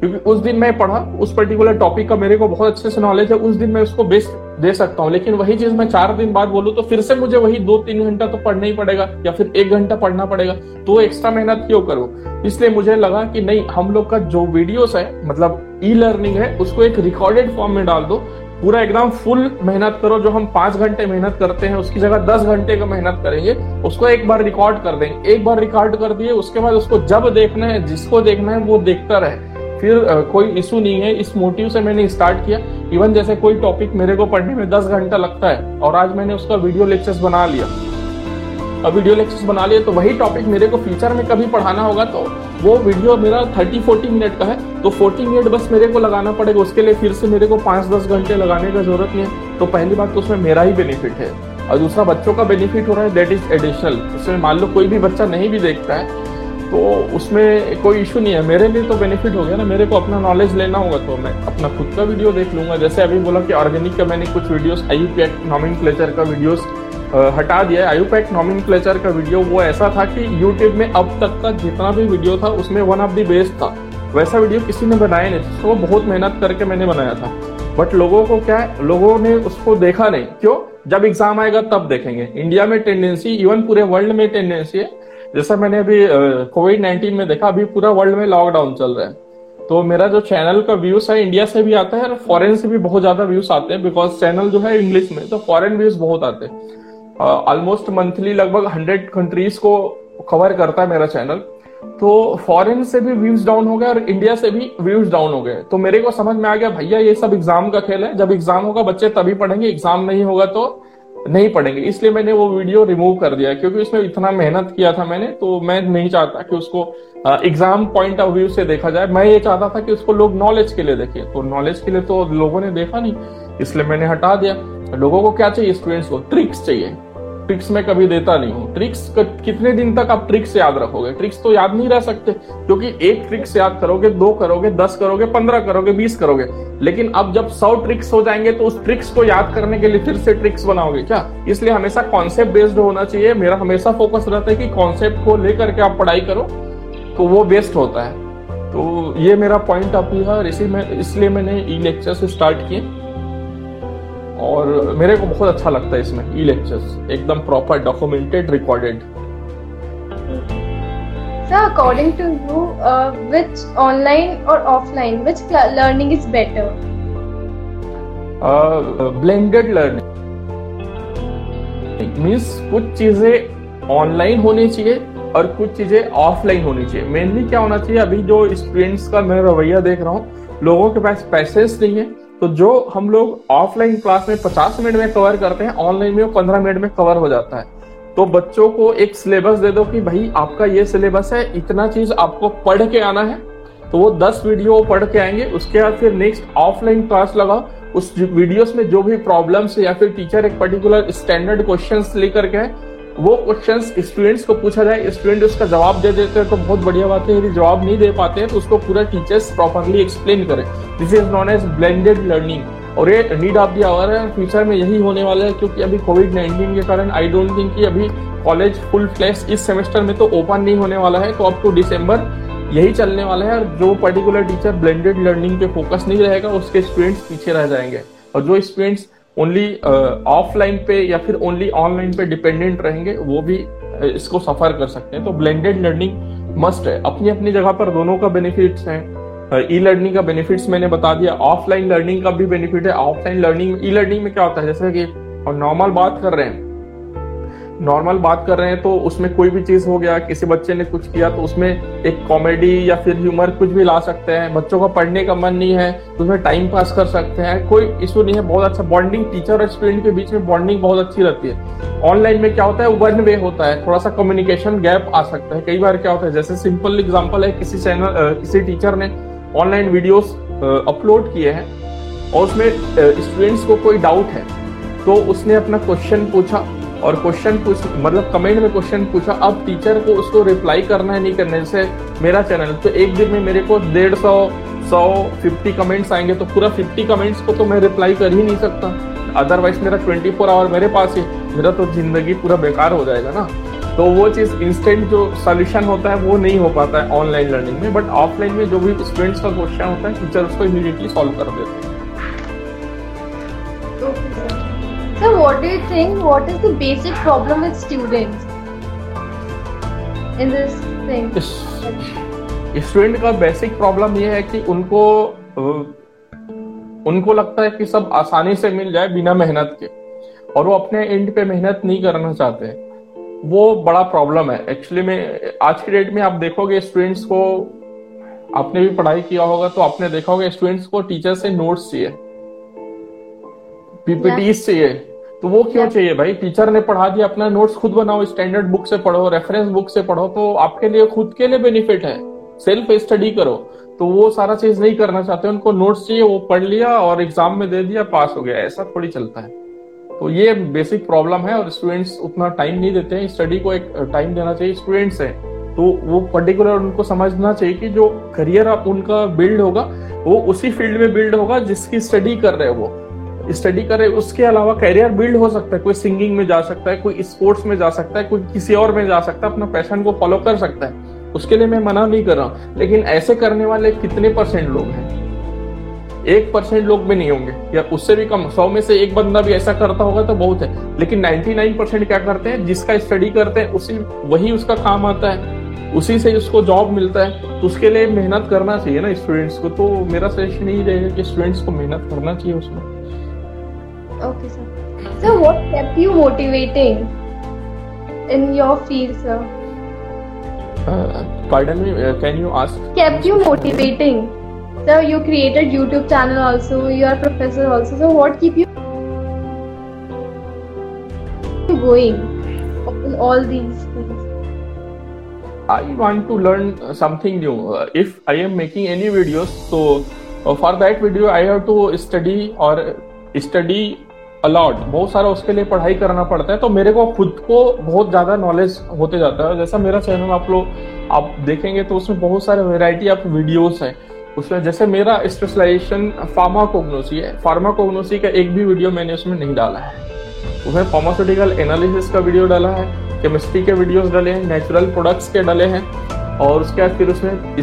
क्योंकि उस दिन मैं पढ़ा, उस पर्टिकुलर टॉपिक का मेरे को बहुत अच्छे से नॉलेज है, उस दिन मैं उसको बेस्ट दे सकता हूँ, लेकिन वही चीज मैं 4 दिन बाद बोलूँ तो फिर से मुझे वही 2-3 घंटा तो पढ़ना ही पड़ेगा या फिर 1 घंटा पढ़ना पड़ेगा, तो एक्स्ट्रा मेहनत क्यों करूँ। इसलिए मुझे लगा कि नहीं, हम लोग का जो वीडियोस है, मतलब ई लर्निंग है, उसको एक रिकॉर्डेड फॉर्म में डाल दो, पूरा एकदम फुल मेहनत करो, जो हम 5 घंटे मेहनत करते हैं उसकी जगह 10 घंटे का मेहनत करेंगे, उसको एक बार रिकॉर्ड कर देंगे। एक बार रिकॉर्ड कर दिए उसके बाद उसको जब देखना है, जिसको देखना है वो देखता रहे, फिर कोई इशू नहीं है। इस मोटिव से मैंने स्टार्ट किया। इवन जैसे कोई टॉपिक मेरे को पढ़ने में 10 घंटा लगता है और आज मैंने उसका वीडियो लेक्चर्स बना लिया, अब वीडियो लेक्चर्स बना लिए तो वही टॉपिक मेरे को फ्यूचर में कभी पढ़ाना होगा तो वो वीडियो मेरा 30-40 मिनट का है, तो 40 मिनट बस मेरे को लगाना पड़ेगा, उसके लिए फिर से मेरे को 5-10 घंटे लगाने का जरूरत नहीं है। तो पहली बात तो उसमें मेरा ही बेनिफिट है और दूसरा बच्चों का बेनिफिट हो रहा है, दैट इज एडिशनल। उसमें मान लो कोई भी बच्चा नहीं भी देखता है तो उसमें कोई इशू नहीं है, मेरे लिए तो बेनिफिट हो गया ना। मेरे को अपना नॉलेज लेना होगा तो मैं अपना खुद का वीडियो देख लूंगा। जैसे अभी बोला कि ऑर्गेनिक का मैंने कुछ वीडियोस, आईयूपीएक नॉमेनक्लेचर का वीडियोस हटा दिया है। आईयूपीएक नॉमेनक्लेचर का वीडियो वो ऐसा था कि यूट्यूब में अब तक का जितना भी वीडियो था उसमें 1 ऑफ द बेस्ट था, वैसा वीडियो किसी ने बनाया नहीं, तो बहुत मेहनत करके मैंने बनाया था। बट लोगों को क्या है, लोगों ने उसको देखा नहीं। क्यों? जब एग्जाम आएगा तब देखेंगे। इंडिया में टेंडेंसी, इवन पूरे वर्ल्ड में टेंडेंसी है, जैसा मैंने अभी कोविड-19 में देखा, अभी पूरा वर्ल्ड में लॉकडाउन चल रहा है, तो मेरा जो चैनल का व्यूज है इंडिया से भी आता है और फॉरेन से भी बहुत ज्यादा व्यूज आते हैं, बिकॉज चैनल जो है इंग्लिश में, तो फॉरेन व्यूज बहुत आते हैं। ऑलमोस्ट मंथली लगभग 100 कंट्रीज को कवर करता है मेरा चैनल, तो फॉरेन से भी व्यूज डाउन हो गए और इंडिया से भी व्यूज डाउन हो गए। तो मेरे को समझ में आ गया, भैया ये सब एग्जाम का खेल है, जब एग्जाम होगा बच्चे तभी पढ़ेंगे, एग्जाम नहीं होगा तो नहीं पढ़ेंगे। इसलिए मैंने वो वीडियो रिमूव कर दिया, क्योंकि इसमें इतना मेहनत किया था मैंने, तो मैं नहीं चाहता कि उसको एग्जाम पॉइंट ऑफ व्यू से देखा जाए। मैं ये चाहता था कि उसको लोग नॉलेज के लिए देखें, तो नॉलेज के लिए तो लोगों ने देखा नहीं, इसलिए मैंने हटा दिया। लोगों को क्या चाहिए, स्टूडेंट्स को ट्रिक्स चाहिए, ट्रिक्स मैं कभी देता नहीं हूँ। ट्रिक्स कितने दिन तक आप ट्रिक्स याद रखोगे, ट्रिक्स तो याद नहीं रह सकते, क्योंकि एक ट्रिक्स याद करोगे, 2 करोगे, 10 करोगे, 15 करोगे, 20 करोगे, लेकिन अब जब 100 ट्रिक्स हो जाएंगे तो उस ट्रिक्स को याद करने के लिए फिर से ट्रिक्स बनाओगे क्या? इसलिए हमेशा कॉन्सेप्ट बेस्ड होना चाहिए। मेरा हमेशा फोकस रहता है कि कॉन्सेप्ट को लेकर के आप पढ़ाई करो, तो वो बेस्ट होता है। तो ये मेरा पॉइंट ऑफ व्यू है, इसलिए मैंने ई लेक्चर्स स्टार्ट किए और मेरे को बहुत अच्छा लगता है इसमें ई लेक्चर्स, एकदम proper documented, recorded. Sir, according to you, which online और offline, which learning is better? Blended learning means कुछ चीजें ऑनलाइन होनी चाहिए और कुछ चीजें ऑफलाइन होनी चाहिए। मेनली क्या होना चाहिए, अभी जो स्टूडेंट्स का मैं रवैया देख रहा हूँ, लोगों के पास पैसेज नहीं है, तो जो हम लोग ऑफलाइन क्लास में 50 मिनट में कवर करते हैं, ऑनलाइन में 15 मिनट में कवर हो जाता है। तो बच्चों को एक सिलेबस दे दो कि भाई आपका ये सिलेबस है, इतना चीज आपको पढ़ के आना है, तो वो 10 वीडियो पढ़ के आएंगे। उसके बाद फिर नेक्स्ट ऑफलाइन क्लास लगाओ, उस वीडियोस में जो भी प्रॉब्लम्स है या फिर टीचर एक पर्टिकुलर स्टैंडर्ड क्वेश्चंस लेकर के वो क्वेश्चन स्टूडेंट्स को पूछा जाए, स्टूडेंट उसका जवाब दे देते हैं तो बहुत बढ़िया बात है। यदि जवाब नहीं दे पाते हैं तो उसको पूरा टीचर्स प्रॉपरली एक्सप्लेन करें। This is known as blended learning और ये नीड ऑफ द आवर है, फ्यूचर में यही होने वाला है। क्योंकि अभी कोविड-19 के कारण आई डोंट थिंक कि अभी कॉलेज फुल फ्लैश इस सेमेस्टर में तो ओपन नहीं होने वाला है, तो अप टू डिसम्बर यही चलने वाला है। और जो पर्टिकुलर टीचर ब्लेंडेड लर्निंग पे फोकस नहीं रहेगा उसके स्टूडेंट्स पीछे रह जाएंगे, और जो स्टूडेंट्स ओनली ऑफलाइन पे या फिर ओनली ऑनलाइन पे डिपेंडेंट रहेंगे वो भी इसको सफर कर सकते हैं। तो ब्लेंडेड लर्निंग मस्ट है, अपनी अपनी जगह पर दोनों का बेनिफिट्स हैं। ई लर्निंग का बेनिफिट्स मैंने बता दिया, ऑफलाइन लर्निंग का भी बेनिफिट है। ऑफलाइन लर्निंग ई लर्निंग में क्या होता है, जैसे कि नॉर्मल बात कर रहे हैं तो उसमें कोई भी चीज हो गया, किसी बच्चे ने कुछ किया तो उसमें एक कॉमेडी या फिर ह्यूमर कुछ भी ला सकते हैं। बच्चों का पढ़ने का मन नहीं है तो उसमें टाइम पास कर सकते हैं, कोई इशू नहीं है। बहुत अच्छा बॉन्डिंग, टीचर और स्टूडेंट के बीच में बॉन्डिंग बहुत अच्छी रहती है। ऑनलाइन में क्या होता है, वन वे होता है, थोड़ा सा कम्युनिकेशन गैप आ सकता है। कई बार क्या होता है, जैसे सिंपल एग्जाम्पल है, किसी टीचर ने ऑनलाइन वीडियोस अपलोड किए हैं और उसमें स्टूडेंट्स को कोई डाउट है तो उसने अपना क्वेश्चन पूछा और कमेंट में क्वेश्चन पूछा। अब टीचर को उसको रिप्लाई करना है नहीं करना है। जैसे मेरा चैनल तो एक दिन में मेरे को 150 कमेंट्स आएंगे, तो पूरा 50 कमेंट्स को तो मैं रिप्लाई कर ही नहीं सकता, अदरवाइज मेरा 24 आवर मेरे पास ही, मेरा तो जिंदगी पूरा बेकार हो जाएगा ना। तो वो चीज़ इंस्टेंट जो सोल्यूशन होता है वो नहीं हो पाता है ऑनलाइन लर्निंग में। बट ऑफलाइन में जो भी स्टूडेंट्स का क्वेश्चन होता है टीचर उसको इमीडिएटली सॉल्व कर देते हैं। So what do you think, what is the basic problem with students in this thing? Student का basic problem ये है कि उनको लगता है कि सब आसानी से मिल जाए बिना मेहनत के, और वो अपने एंड पे मेहनत नहीं करना चाहते हैं। वो बड़ा प्रॉब्लम है एक्चुअली में। आज के डेट में आप देखोगे स्टूडेंट्स को, आपने भी पढ़ाई किया होगा तो आपने देखा होगा स्टूडेंट्स को टीचर से नोट्स चाहिए, पीपीटीज चाहिए। तो वो क्यों चाहिए भाई, टीचर ने पढ़ा दिया, अपना नोट्स खुद बनाओ, स्टैंडर्ड बुक से पढ़ो, रेफरेंस बुक से पढ़ो, तो आपके लिए खुद के लिए बेनिफिट है, सेल्फ स्टडी करो। तो वो सारा चीज नहीं करना चाहते, उनको नोट्स चाहिए, वो पढ़ लिया और एग्जाम में दे दिया, पास हो गया, ऐसा थोड़ी चलता है। तो ये बेसिक प्रॉब्लम है और स्टूडेंट्स उतना टाइम नहीं देते हैं, स्टडी को एक टाइम देना चाहिए। स्टूडेंट्स है तो वो पर्टिकुलर उनको समझना चाहिए कि जो करियर उनका बिल्ड होगा वो उसी फील्ड में बिल्ड होगा जिसकी स्टडी कर रहे हो, वो स्टडी करे। उसके अलावा करियर बिल्ड हो सकता है, कोई सिंगिंग में जा सकता है, कोई स्पोर्ट्स में जा सकता है, कोई किसी और में जा सकता है, अपना पैशन को फॉलो कर सकता है। उसके लिए मैं मना नहीं कर रहा हूँ, लेकिन ऐसे करने वाले कितने परसेंट लोग हैं, 1% लोग भी नहीं होंगे या उससे भी कम। 100 में से एक बंदा भी ऐसा करता होगा तो बहुत है, लेकिन 99% क्या करते हैं, जिसका स्टडी करते हैं वही उसका काम आता है, उसी से उसको जॉब मिलता है। तो उसके लिए मेहनत करना चाहिए ना स्टूडेंट्स को। तो मेरा सजेशन यही रहेगा कि स्टूडेंट्स को मेहनत करना चाहिए उसमें। Okay, sir. So what kept you motivating in your field, sir? Pardon me, can you ask? Kept you motivating. So you created YouTube channel also, you are professor also. So what keep you going in all these things? I want to learn something new. If I am making any videos, so for that video I have to study a lot, बहुत सारा उसके लिए पढ़ाई करना पड़ता है। तो मेरे को खुद को बहुत ज्यादा नॉलेज होते जाता है। जैसा मेरा चैनल आप देखेंगे तो उसमें बहुत सारे वेराइटी ऑफ वीडियोस हैं। उसमें जैसे मेरा स्पेशलाइजेशन फार्माकोग्नोसी है, फार्माकोग्नोसी का एक भी वीडियो मैंने उसमें नहीं डाला है। उसमें फार्मास्यूटिकल एनालिसिस का वीडियो डाला है, केमिस्ट्री के वीडियोज डाले हैं, नेचुरल प्रोडक्ट्स के डाले हैं, और उसके बाद फिर उसमें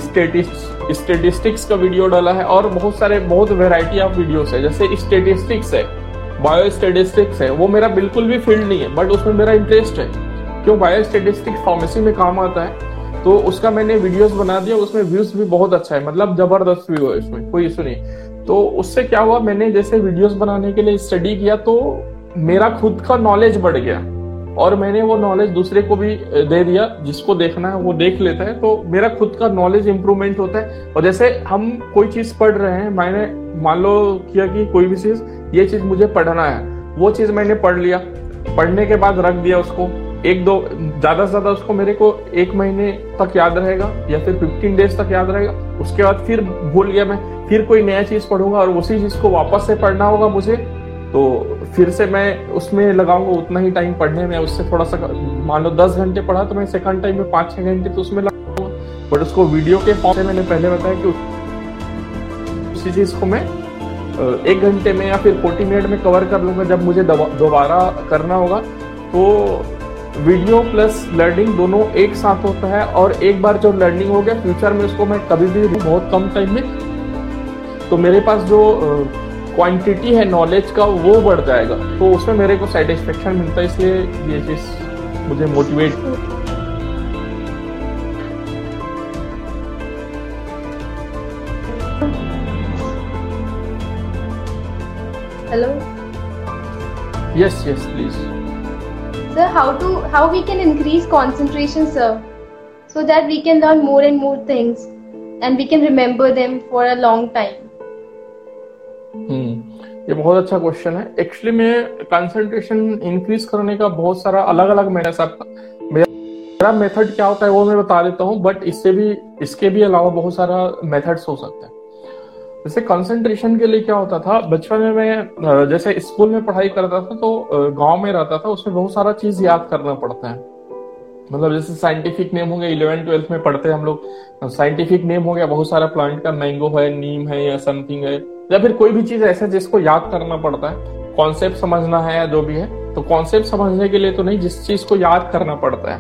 स्टेटिस्टिक्स का वीडियो डाला है, और बहुत वैरायटी ऑफ वीडियोस है। जैसे स्टेटिस्टिक्स है, बायो स्टेटिस्टिक्स है, वो मेरा बिल्कुल भी फील्ड नहीं है, बट उसमें मेरा इंटरेस्ट है। क्यों, बायो स्टेटिस्टिक्स फार्मेसी में काम आता है, तो उसका मैंने वीडियोस बना दिया, उसमें व्यूज भी बहुत अच्छा है, मतलब जबरदस्त व्यू है, इसमें कोई इशू नहीं। तो उससे क्या हुआ, मैंने जैसे वीडियोस बनाने के लिए स्टडी किया तो मेरा खुद का नॉलेज बढ़ गया, और मैंने वो नॉलेज दूसरे को भी दे दिया, जिसको देखना है वो देख लेता है। तो मेरा खुद का नॉलेज इम्प्रूवमेंट होता है। और जैसे हम कोई चीज पढ़ रहे हैं, मैंने मान लो किया कि कोई भी चीज, ये चीज मुझे पढ़ना है, वो चीज मैंने पढ़ लिया, पढ़ने के बाद रख दिया उसको, ज्यादा से ज्यादा उसको मेरे को 1 महीने तक याद रहेगा या फिर 15 डेज तक याद रहेगा। उसके बाद फिर भूल गया मैं, फिर कोई नया चीज पढ़ूंगा और उसी चीज को वापस से पढ़ना होगा मुझे, तो फिर से मैं उसमें लगाऊंगा उतना ही टाइम पढ़ने में, उससे थोड़ा सा मानो 10 घंटे पढ़ा तो मैं सेकंड टाइम में 5-6 घंटे तो उसमें लगाऊंगा, बट उसको वीडियो के फॉर्म में मैंने पहले बताया कि उसी चीज को मैं 1 घंटे में या फिर 40 मिनट में कवर कर लूँगा। जब मुझे दोबारा करना होगा तो वीडियो प्लस लर्निंग दोनों एक साथ होता है, और एक बार जो लर्निंग हो गया फ्यूचर में उसको मैं कभी भी बहुत कम टाइम में, तो मेरे पास जो क्वांटिटी है नॉलेज का वो बढ़ जाएगा, तो उसमें मेरे को सेटिस्फेक्शन मिलता है, इसलिए ये चीज़ मुझे motivate. Hello, yes yes please. Sir, how we can increase concentration, sir, so that we can learn more and more things and we can remember them for a long time. ये बहुत अच्छा question है। Actually मैं concentration increase करने का बहुत सारा अलग अलग मेरा मेथड क्या होता है वो मैं बता देता हूँ, बट इसके भी अलावा बहुत सारा मेथड्स हो सकता है। जैसे कंसंट्रेशन के लिए क्या होता था, बचपन में मैं जैसे स्कूल में पढ़ाई करता था तो गांव में रहता था, उसमें बहुत सारा चीज याद करना पड़ता है, मतलब जैसे साइंटिफिक नेम हो गया, 11-12 में पढ़ते हैं हम लोग, साइंटिफिक नेम हो गया बहुत सारा प्लांट का, मैंगो है, नीम है या समथिंग है, या फिर कोई भी चीज ऐसा जिसको याद करना पड़ता है, कॉन्सेप्ट समझना है या जो भी है। तो कॉन्सेप्ट समझने के लिए तो नहीं, जिस चीज को याद करना पड़ता है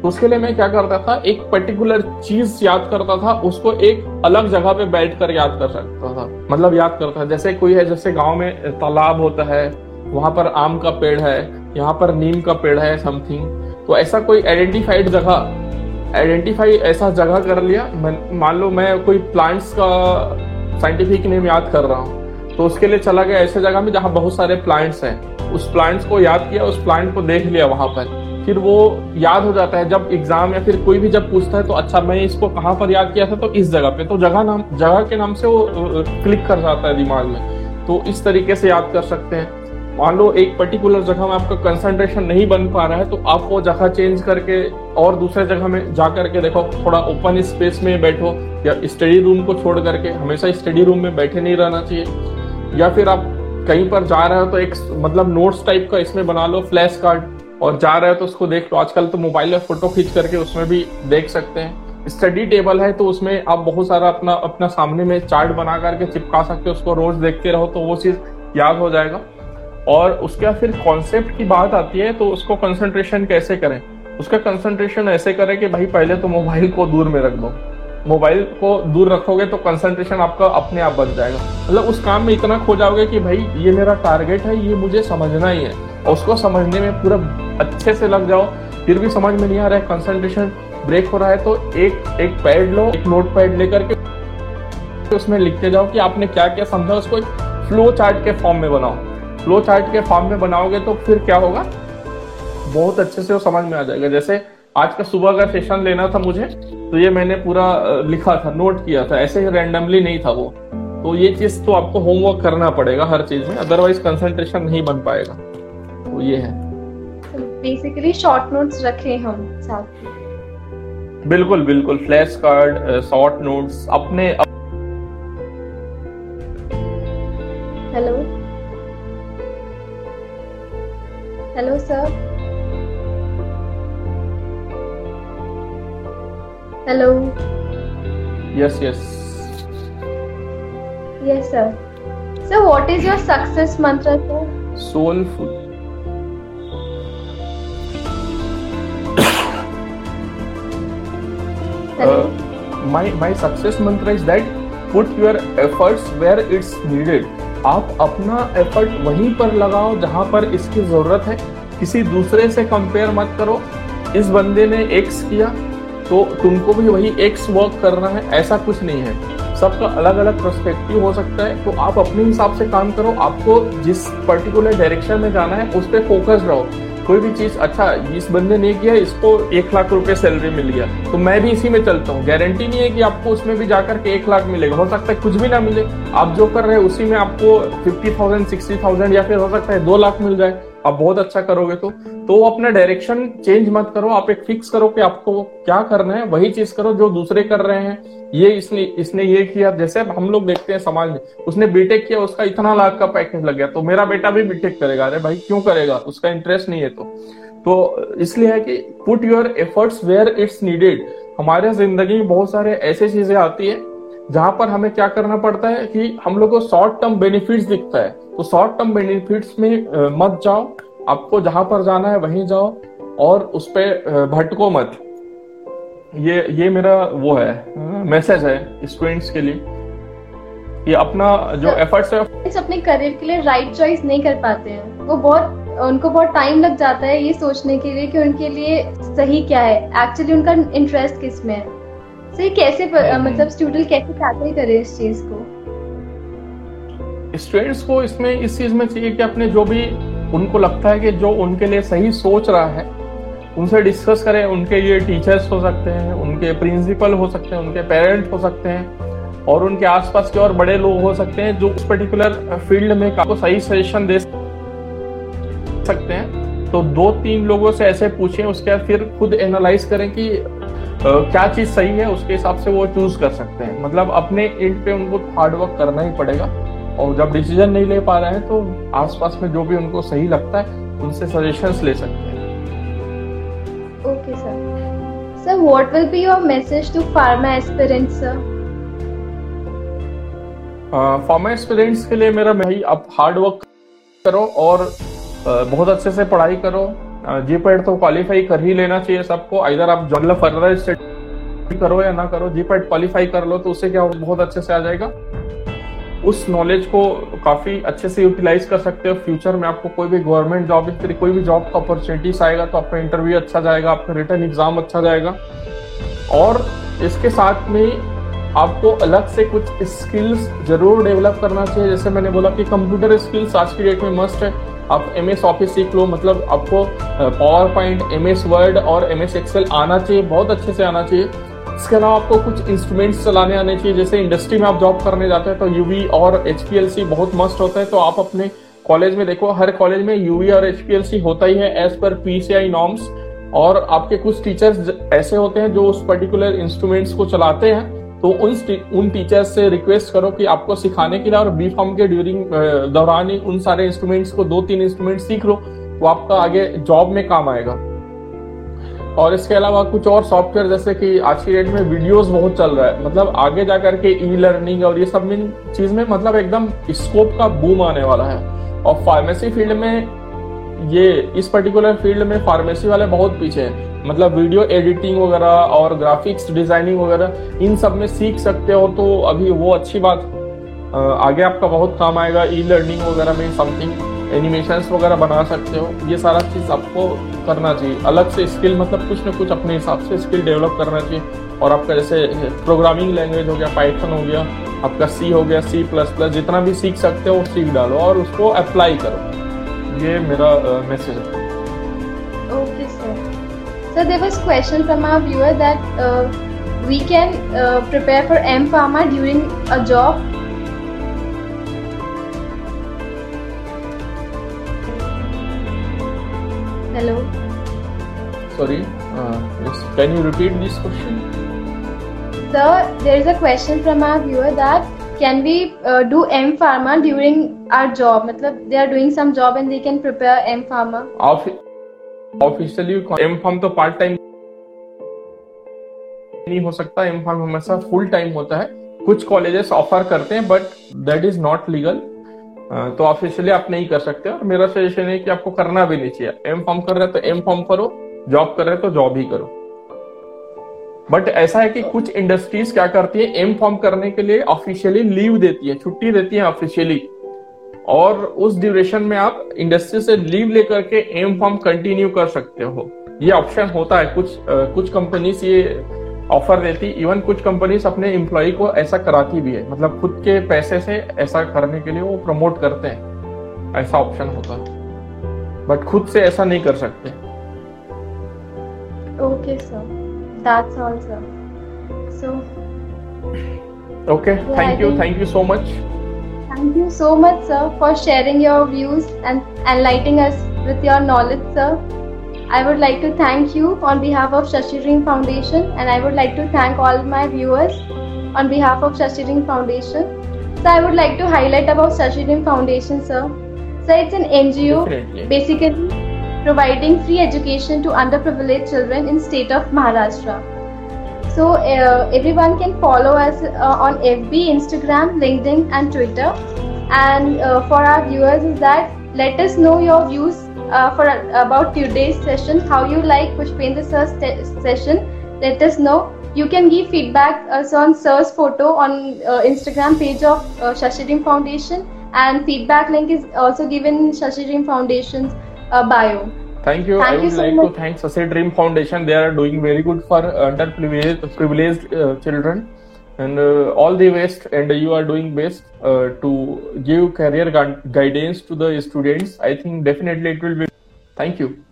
तो उसके लिए मैं क्या करता था, एक पर्टिकुलर चीज याद करता था, उसको एक अलग जगह पे बैठकर याद कर सकता था, मतलब याद करता था। जैसे कोई है, जैसे गांव में तालाब होता है, वहां पर आम का पेड़ है, यहाँ पर नीम का पेड़ है समथिंग, तो ऐसा कोई आइडेंटिफाई ऐसा जगह कर लिया। मान लो मैं कोई प्लांट्स का साइंटिफिक नेम याद कर रहा हूँ, तो उसके लिए चला गया ऐसे जगह में जहाँ बहुत सारे प्लांट्स हैं, उस प्लांट्स को याद किया, उस प्लांट को देख लिया वहां पर, फिर वो याद हो जाता है। जब एग्जाम या फिर कोई भी जब पूछता है तो अच्छा मैं इसको कहाँ पर याद किया था, तो इस जगह पे, तो जगह के नाम से वो क्लिक कर जाता है दिमाग में, तो इस तरीके से याद कर सकते हैं। मान लो एक पर्टिकुलर जगह में आपका कंसंट्रेशन नहीं बन पा रहा है, तो आप वो जगह चेंज करके और दूसरे जगह में जा करके देखो, थोड़ा ओपन स्पेस में बैठो या स्टडी रूम को छोड़ करके, हमेशा स्टडी रूम में बैठे नहीं रहना चाहिए। या फिर आप कहीं पर जा रहे हो तो एक मतलब नोट्स टाइप का इसमें बना लो, फ्लैश कार्ड, और जा रहे हो तो उसको देख लो। आजकल तो मोबाइल में फोटो खींच करके उसमें भी देख सकते हैं। स्टडी टेबल है तो उसमें आप बहुत सारा अपना सामने में चार्ट बना करके चिपका सकते हो, उसको रोज देखते रहो तो वो चीज़ याद हो जाएगा। और उसके बाद फिर कॉन्सेप्ट की बात आती है, तो उसको कंसंट्रेशन कैसे करें, उसका कंसंट्रेशन ऐसे करें कि भाई पहले तो मोबाइल को दूर में रख दो, मोबाइल को दूर रखोगे तो कंसंट्रेशन आपका अपने आप बन जाएगा, मतलब उस काम में इतना खो जाओगे कि भाई ये मेरा टारगेट है, ये मुझे समझना ही है, और उसको समझने में पूरा अच्छे से लग जाओ। फिर भी समझ में नहीं आ रहा है, कंसंट्रेशन ब्रेक हो रहा है, तो एक पैड लो, एक नोट पैड लेकर के उसमें लिखते जाओ कि आपने क्या क्या समझा, उसको एक फ्लो चार्ट के फॉर्म में बनाओ। फ्लो चार्ट के फॉर्म में बनाओगे तो फिर क्या होगा, बहुत अच्छे से वो समझ में आ जाएगा। जैसे आज का सुबह का सेशन लेना था मुझे, तो ये मैंने पूरा लिखा था, नोट किया था, ऐसे ही रैंडमली नहीं था वो। तो ये चीज तो आपको होमवर्क करना पड़ेगा हर चीज में, अदरवाइज कंसंट्रेशन नहीं बन पाएगा। तो ये है बेसिकली, शॉर्ट नोट्स रखें हम साथ में। बिल्कुल बिल्कुल, फ्लैश कार्ड, शॉर्ट नोट्स अपने। Hello hello sir, hello, yes sir. Sir, what is your success mantra? तो soulful. My success mantra is that put your efforts where it's needed. आप अपना एफर्ट वहीं पर लगाओ जहां पर इसकी जरूरत है, किसी दूसरे से कंपेयर मत करो। इस बंदे ने एक्स किया तो तुमको भी वही एक्स वर्क करना है, ऐसा कुछ नहीं है, सबका अलग अलग पर्सपेक्टिव हो सकता है। तो आप अपने हिसाब से काम करो, आपको जिस पर्टिकुलर डायरेक्शन में जाना है उस पर फोकस रहो। कोई भी चीज़, अच्छा इस बंदे ने किया, इसको 1 लाख रुपए सैलरी मिल गया तो मैं भी इसी में चलता हूँ, गारंटी नहीं है कि आपको उसमें भी जाकर के 1 लाख मिलेगा, हो सकता है कुछ भी ना मिले। आप जो कर रहे हैं उसी में आपको 50,000, 60,000 या फिर हो सकता है 2 लाख मिल जाए। आप बहुत अच्छा करोगे तो अपना डायरेक्शन चेंज मत करो, आप एक फिक्स करो कि आपको क्या करना है, वही चीज करो जो दूसरे कर रहे हैं। ये इसने ये किया, जैसे हम लोग देखते हैं समाज में, उसने बीटेक किया, उसका इतना लाख का पैकेज लग गया तो मेरा बेटा भी बीटेक करेगा। अरे भाई क्यों करेगा, उसका इंटरेस्ट नहीं है। तो इसलिए है कि put your efforts where it's needed. हमारे जिंदगी में बहुत सारे ऐसे चीजें आती है जहां पर हमें क्या करना पड़ता है कि हम लोग को शॉर्ट टर्म बेनिफिट्स दिखता है, तो शॉर्ट टर्म बेनिफिट्स में मत जाओ, आपको जहां पर जाना है वहीं जाओ और उस पर भटको मत। ये मेरा वो है, मैसेज है स्टूडेंट्स के लिए। ये अपना जो एफर्ट्स है, अपने करियर के लिए राइट चॉइस नहीं कर पाते हैं, वो उनको बहुत टाइम लग जाता है ये सोचने के लिए कि उनके लिए सही क्या है, एक्चुअली उनका इंटरेस्ट किस में है। तो ये कैसे मतलब स्टूडेंट कैसे कैटेगरी करे इस चीज को? स्टूडेंट्स को इसमें इस चीज में चाहिए कि अपने जो भी उनको लगता है कि जो उनके लिए सही सोच रहा है उनसे डिस्कस करें। उनके ये टीचर्स हो सकते हैं, उनके प्रिंसिपल हो सकते हैं, उनके पेरेंट हो सकते हैं और उनके आसपास के और बड़े लोग हो सकते हैं जो उस पर्टिकुलर फील्ड में आपको सही सजेशन दे सकते हैं। तो 2-3 लोगों से ऐसे पूछें, उसके बाद फिर खुद एनालाइज करें कि क्या चीज सही है, उसके हिसाब से वो चूज कर सकते हैं। मतलब अपने एंड पे उनको हार्डवर्क करना ही पड़ेगा और जब डिसीजन नहीं ले पा रहे हैं तो आसपास में जो भी उनको सही लगता है उनसे सजेशंस ले सकते हैं। Okay sir. Sir what will be your message to pharma aspirants sir? Pharma aspirants के लिए मेरा भाई, आप हार्डवर्क करो और बहुत अच्छे से पढ़ाई करो। जीपैट तो क्वालिफाई कर ही लेना चाहिए सबको, आइदर आप जनरल फर्दर स्टडी करो या ना करो, जीपैट क्वालिफाई कर लो तो उससे क्या बहुत अच्छे से आ जाएगा। उस नॉलेज को काफी अच्छे से यूटिलाइज कर सकते हो। फ्यूचर में आपको कोई भी गवर्नमेंट जॉब या कोई भी जॉब का अपॉर्चुनिटीज आएगा तो आपका इंटरव्यू अच्छा जाएगा, आपका रिटर्न एग्जाम अच्छा जाएगा और इसके साथ में आपको अलग से कुछ स्किल्स जरूर डेवलप करना चाहिए। जैसे मैंने बोला कि कंप्यूटर स्किल्स आज की डेट में मस्ट है। आप MS ऑफिस सीख लो, मतलब आपको PowerPoint, MS वर्ड और MS एक्सेल आना चाहिए, बहुत अच्छे से आना चाहिए। इसके अलावा आपको कुछ इंस्ट्रूमेंट्स चलाने आने चाहिए। जैसे इंडस्ट्री में आप जॉब करने जाते हैं तो UV और HPLC बहुत मस्ट होता है। तो आप अपने कॉलेज में देखो, हर कॉलेज में UV और HPLC होता ही है एज पर PCI नॉर्म्स और आपके कुछ टीचर्स ऐसे होते हैं जो उस पर्टिकुलर इंस्ट्रूमेंट्स को चलाते हैं। तो उन टीचर्स से रिक्वेस्ट करो कि आपको सिखाने के लिए और बी फॉर्म के दौरान ही उन सारे इंस्ट्रूमेंट्स को 2-3 इंस्ट्रूमेंट सीख लो, वो आपका आगे जॉब में काम आएगा। और इसके अलावा कुछ और सॉफ्टवेयर, जैसे कि आज की डेट में वीडियोस बहुत चल रहा है, मतलब आगे जाकर के ई लर्निंग और ये सब इन चीज में मतलब एकदम स्कोप का बूम आने वाला है। और फार्मेसी फील्ड में इस पर्टिकुलर फील्ड में फार्मेसी वाले बहुत पीछे हैं। मतलब वीडियो एडिटिंग वगैरह और ग्राफिक्स डिजाइनिंग वगैरह इन सब में सीख सकते हो तो अभी वो अच्छी बात, आगे आपका बहुत काम आएगा। ई लर्निंग वगैरह में समथिंग एनिमेशंस वगैरह बना सकते हो, ये सारा चीज आपको करना चाहिए। अलग से स्किल, मतलब कुछ ना कुछ अपने हिसाब से स्किल डेवलप करना चाहिए। और आपका जैसे प्रोग्रामिंग लैंग्वेज हो गया, पाइथन हो गया, आपका C हो गया, C++, जितना भी सीख सकते हो सीख डालो और उसको अप्लाई करो। ये मेरा मैसेज है। Okay sir. So there was question from our viewer that we can prepare for M. Pharma during a job. Hello. Sorry. Yes. Can you repeat this question? So there is a question from our viewer that can we do M. Pharma during our job? मतलब they are doing some job and they can prepare M. Pharma. Officially M pharm तो part time नहीं हो सकता, M pharm हमेशा full time होता है। कुछ colleges offer करते हैं but that is not legal, तो ऑफिशियली आप नहीं कर सकते। और मेरा सजेशन है कि आपको करना भी नहीं चाहिए। एम फार्म कर रहे हो तो एम फार्म करो, जॉब कर रहे हो तो जॉब ही करो। बट ऐसा है कि कुछ इंडस्ट्रीज क्या करती है, एम फार्म करने के लिए ऑफिशियली लीव देती है, छुट्टी देती है ऑफिशियली, और उस ड्यूरेशन में आप इंडस्ट्री से लीव लेकर के एम फार्म कंटिन्यू कर सकते हो। ये ऑप्शन होता है, कुछ कंपनीज ये ऑफर देती, इवन कुछ कंपनीज अपने एम्प्लॉय को ऐसा कराती भी है, मतलब खुद के पैसे से ऐसा करने के लिए वो प्रमोट करते हैं, ऐसा ऑप्शन होता है। बट खुद से ऐसा नहीं कर सकते। Okay sir, that's all sir. So okay, thank you so much. Thank you so much, sir, for sharing your views and enlightening us with your knowledge, sir. I would like to thank you on behalf of Shashi Dream Foundation, and I would like to thank all my viewers on behalf of Shashi Dream Foundation. So I would like to highlight about Shashi Dream Foundation, sir. So it's an NGO basically providing free education to underprivileged children in state of Maharashtra. So everyone can follow us on FB, Instagram, LinkedIn and Twitter. And for our viewers is that let us know your views about today's session, how you like Pushpendra sir's session. Let us know. You can give feedback on sir's photo on Instagram page of Shashi Dream Foundation, and feedback link is also given in Shashi Dream Foundation's bio. Thank you. Thank I would like to thank Shashi Dream Foundation. They are doing very good for underprivileged children, and all the best. And you are doing best to give career guidance to the students. I think definitely it will be. Thank you.